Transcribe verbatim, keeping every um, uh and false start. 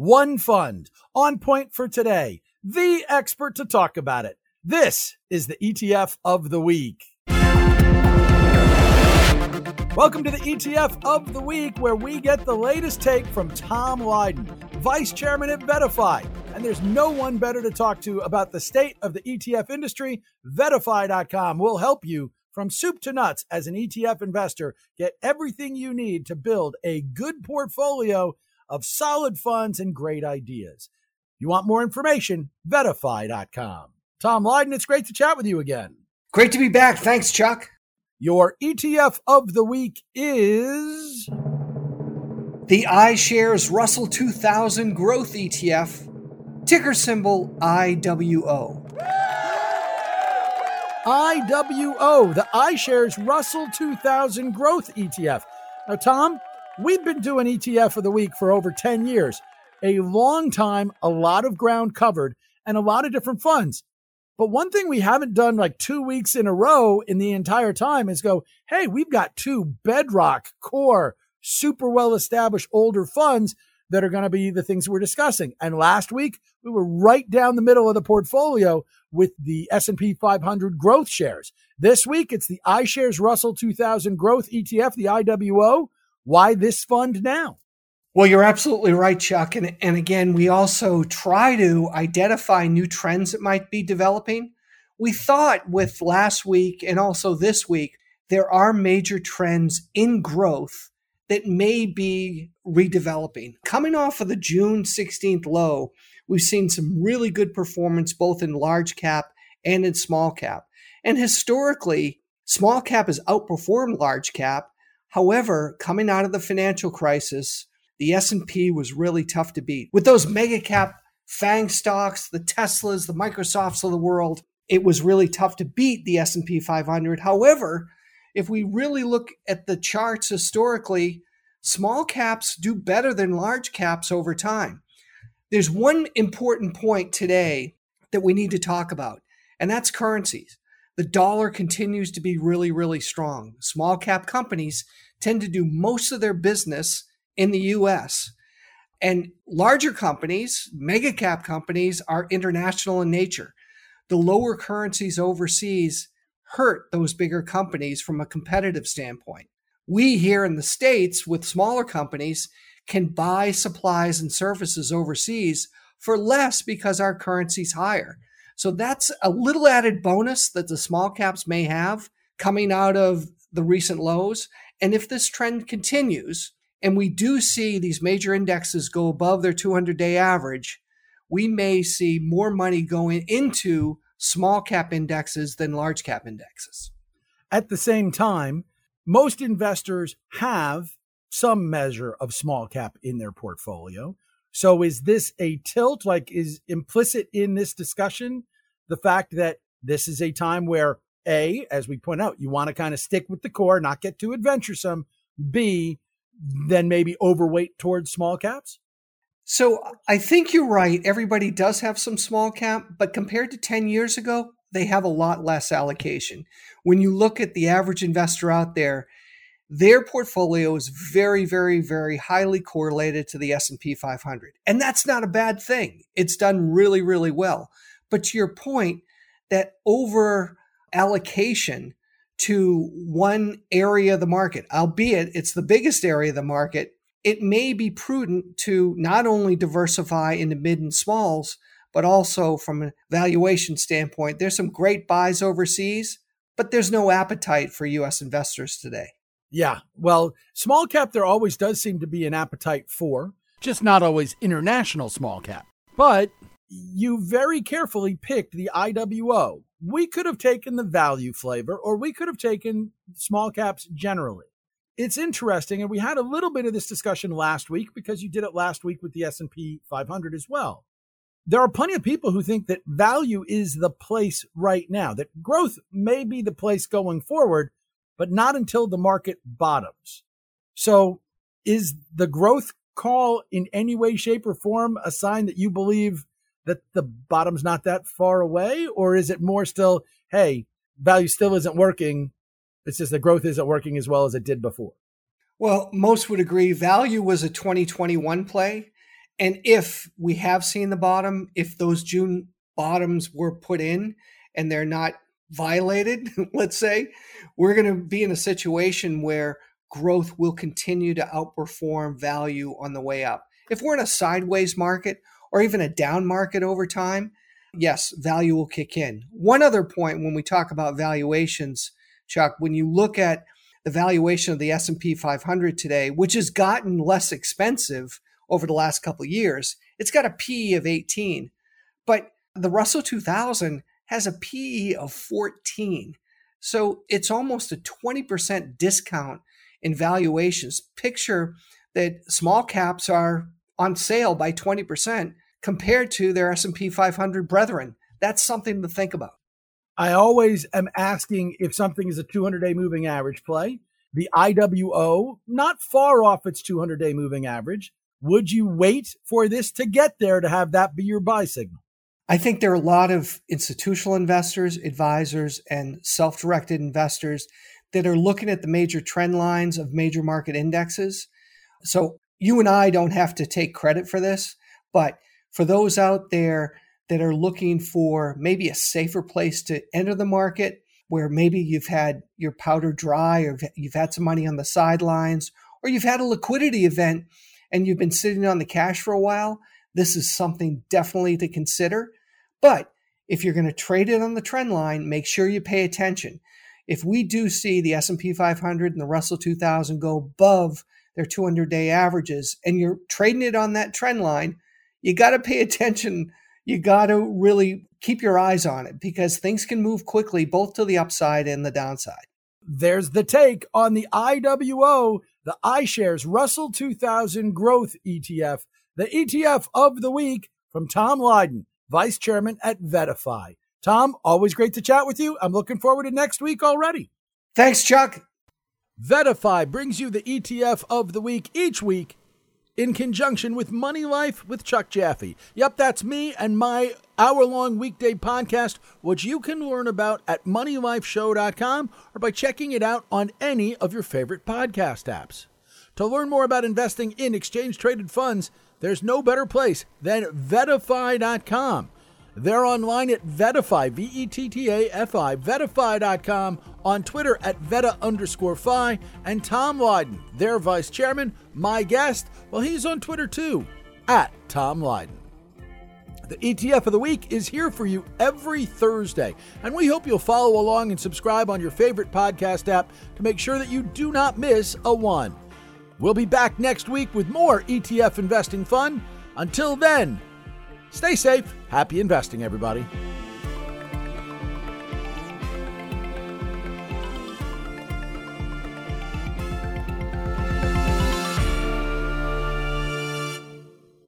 one fund, on point for today, the expert to talk about it. This is the E T F of the week. Welcome to the E T F of the week, where we get the latest take from Tom Lydon, vice chairman at VettaFi. And there's no one better to talk to about the state of the E T F industry. VettaFi dot com will help you from soup to nuts as an E T F investor. Get everything you need to build a good portfolio of solid funds and great ideas. If you want more information, VettaFi dot com. Tom Lydon, it's great to chat with you again. Great to be back. Thanks, Chuck. Your E T F of the week is the iShares Russell two thousand Growth E T F, ticker symbol I W O. I W O, the iShares Russell two thousand Growth E T F. Now, Tom, we've been doing E T F of the week for over ten years, a long time, a lot of ground covered, and a lot of different funds. But one thing we haven't done like two weeks in a row in the entire time is go, hey, we've got two bedrock, core, super well-established older funds that are going to be the things we're discussing. And last week, we were right down the middle of the portfolio with the S and P five hundred growth shares. This week, it's the iShares Russell two thousand Growth E T F, the I W O. Why this fund now? Well, you're absolutely right, Chuck. And, and again, we also try to identify new trends that might be developing. We thought with last week and also this week, there are major trends in growth that may be redeveloping. Coming off of the June sixteenth low, we've seen some really good performance both in large cap and in small cap. And historically, small cap has outperformed large cap. However, coming out of the financial crisis, the S and P was really tough to beat. With those mega cap FANG stocks, the Teslas, the Microsofts of the world, it was really tough to beat the S and P five hundred. However, if we really look at the charts historically, small caps do better than large caps over time. There's one important point today that we need to talk about, and that's currencies. The dollar continues to be really, really strong. Small cap companies tend to do most of their business in the U S. And larger companies, mega cap companies, are international in nature. The lower currencies overseas hurt those bigger companies from a competitive standpoint. We here in the States with smaller companies can buy supplies and services overseas for less because our currency's higher. So that's a little added bonus that the small caps may have coming out of the recent lows. And if this trend continues, and we do see these major indexes go above their two hundred day average, we may see more money going into small cap indexes than large cap indexes. At the same time, most investors have some measure of small cap in their portfolio. So is this a tilt? Like, is implicit in this discussion the fact that this is a time where, A, as we point out, you want to kind of stick with the core, not get too adventuresome, B, then maybe overweight towards small caps? So I think you're right. Everybody does have some small cap, but compared to ten years ago, they have a lot less allocation. When you look at the average investor out there, their portfolio is very, very, very highly correlated to the S and P five hundred. And that's not a bad thing. It's done really, really well. But to your point, that over allocation to one area of the market, albeit it's the biggest area of the market, it may be prudent to not only diversify into mid and smalls, but also from a valuation standpoint, there's some great buys overseas, but there's no appetite for U S investors today. Yeah, well, small cap, there always does seem to be an appetite for, just not always international small cap. But you very carefully picked the I W O. We could have taken the value flavor, or we could have taken small caps generally. It's interesting, and we had a little bit of this discussion last week because you did it last week with the S and P five hundred as well. There are plenty of people who think that value is the place right now, that growth may be the place going forward, but not until the market bottoms. So is the growth call in any way, shape, or form a sign that you believe that the bottom's not that far away? Or is it more still, hey, value still isn't working, it's just the growth isn't working as well as it did before? Well, most would agree value was a twenty twenty-one play, And if we have seen the bottom, if those June bottoms were put in and they're not violated, let's say, we're going to be in a situation where growth will continue to outperform value on the way up. If we're in a sideways market or even a down market over time, yes, value will kick in. One other point when we talk about valuations, Chuck, when you look at the valuation of the S and P five hundred today, which has gotten less expensive over the last couple of years, it's got a P E of eighteen, but the Russell two thousand has a P E of fourteen. So it's almost a twenty percent discount in valuations. Picture that small caps are on sale by twenty percent compared to their S and P five hundred brethren. That's something to think about. I always am asking if something is a two hundred day moving average play. The I W O, not far off its two hundred day moving average. Would you wait for this to get there to have that be your buy signal? I think there are a lot of institutional investors, advisors, and self-directed investors that are looking at the major trend lines of major market indexes. So you and I don't have to take credit for this, but for those out there that are looking for maybe a safer place to enter the market, where maybe you've had your powder dry or you've had some money on the sidelines, or you've had a liquidity event and you've been sitting on the cash for a while, this is something definitely to consider. But if you're going to trade it on the trend line, make sure you pay attention. If we do see the S and P five hundred and the Russell two thousand go above their two hundred day averages and you're trading it on that trend line, you got to pay attention. You got to really keep your eyes on it because things can move quickly, both to the upside and the downside. There's the take on the I W O, the iShares Russell two thousand Growth E T F, the E T F of the week from Tom Lydon, Vice Chairman at VettaFi. Tom, always great to chat with you. I'm looking forward to next week already. Thanks, Chuck. VettaFi brings you the E T F of the week each week in conjunction with Money Life with Chuck Jaffe. Yep, that's me and my hour-long weekday podcast, which you can learn about at money life show dot com or by checking it out on any of your favorite podcast apps. To learn more about investing in exchange-traded funds, there's no better place than VettaFi dot com. They're online at VettaFi, V E T T A F I, VettaFi dot com, on Twitter at Vetta underscore Fi, and Tom Lydon, their vice chairman, my guest, well, he's on Twitter too, at Tom Lydon. The E T F of the week is here for you every Thursday, and we hope you'll follow along and subscribe on your favorite podcast app to make sure that you do not miss a one. We'll be back next week with more E T F investing fun. Until then, stay safe. Happy investing, everybody.